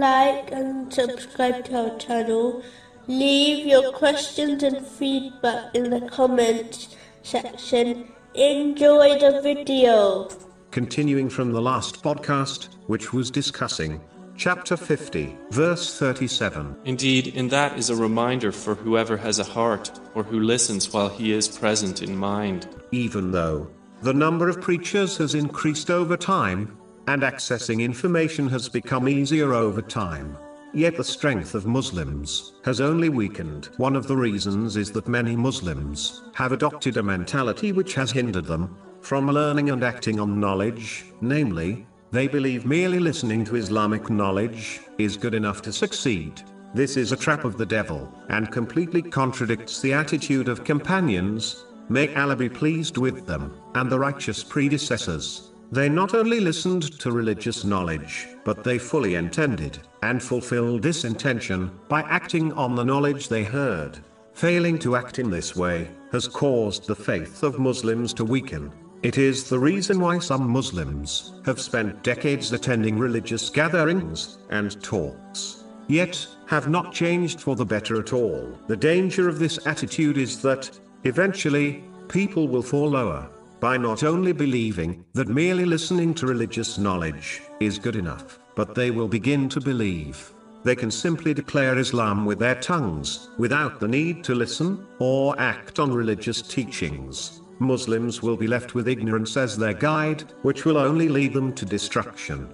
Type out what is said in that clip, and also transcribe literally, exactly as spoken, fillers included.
like and subscribe to our channel. Leave your questions and feedback in the comments section. Enjoy the video. Continuing from the last podcast, which was discussing chapter fifty, verse thirty-seven. Indeed, and that is a reminder for whoever has a heart, or who listens while he is present in mind. Even though the number of preachers has increased over time, and accessing information has become easier over time, yet the strength of Muslims has only weakened. One of the reasons is that many Muslims have adopted a mentality which has hindered them from learning and acting on knowledge, namely, they believe merely listening to Islamic knowledge is good enough to succeed. This is a trap of the devil, and completely contradicts the attitude of companions, may Allah be pleased with them, and the righteous predecessors. They not only listened to religious knowledge, but they fully intended, and fulfilled this intention, by acting on the knowledge they heard. Failing to act in this way, has caused the faith of Muslims to weaken. It is the reason why some Muslims have spent decades attending religious gatherings and talks, yet have not changed for the better at all. The danger of this attitude is that, eventually, people will fall lower by not only believing that merely listening to religious knowledge is good enough, but they will begin to believe they can simply declare Islam with their tongues, without the need to listen or act on religious teachings. Muslims will be left with ignorance as their guide, which will only lead them to destruction.